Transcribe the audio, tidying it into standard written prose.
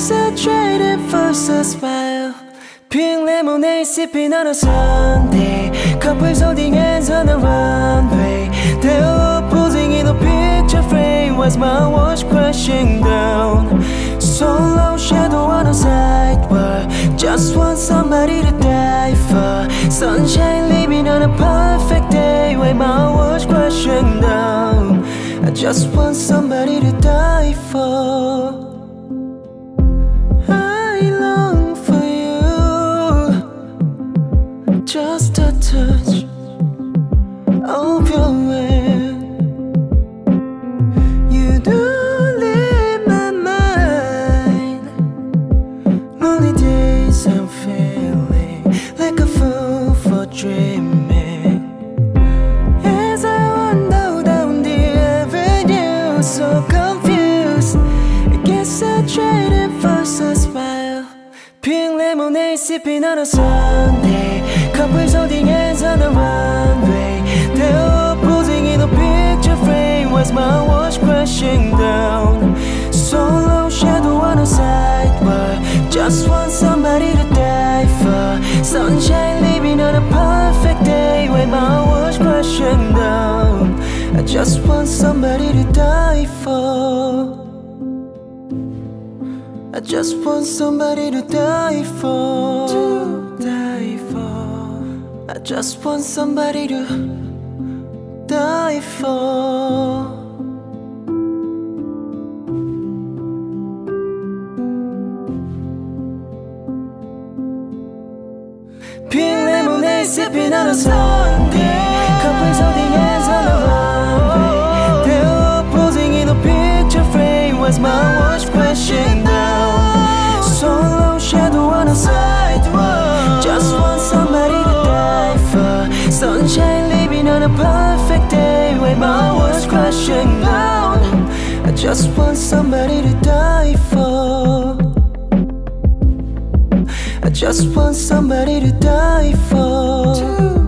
concentrated first a smile. Pink lemonade sipping on a Sunday. Couples holding hands on the runway. They were posing in a picture frame. Was my watch crashing down? Solo shadow on a sidewalk. Just want somebody to die for. Sunshine living on a perfect day. When my watch crashing down, I just want somebody to die for. Just a touch of your hand. You don't leave my mind. Lonely days I'm feeling like a fool for dreaming. As I wander down the avenue, so confused, I guess I traded for a smile. Pink lemonade sipping on a Sunday. Couples holding hands on the runway. They were posing in a picture frame. Was my watch crashing down? Solo shadow on a sidewalk. Just want somebody to die for. Sunshine living on a perfect day. When my watch crashing down, I just want somebody to die for. I just want somebody to die for. To die for. I just want somebody to die for. Pink lemonade sipping on a Sunday. Couples holding hands on the runway. They were posing in a picture frame. Was my watch crashing down? Solo shadow on a sidewalk. Just want somebody to die for. Sunshine living on a perfect day. When my world's crashing down, I just want somebody to die for. I just want somebody to die for.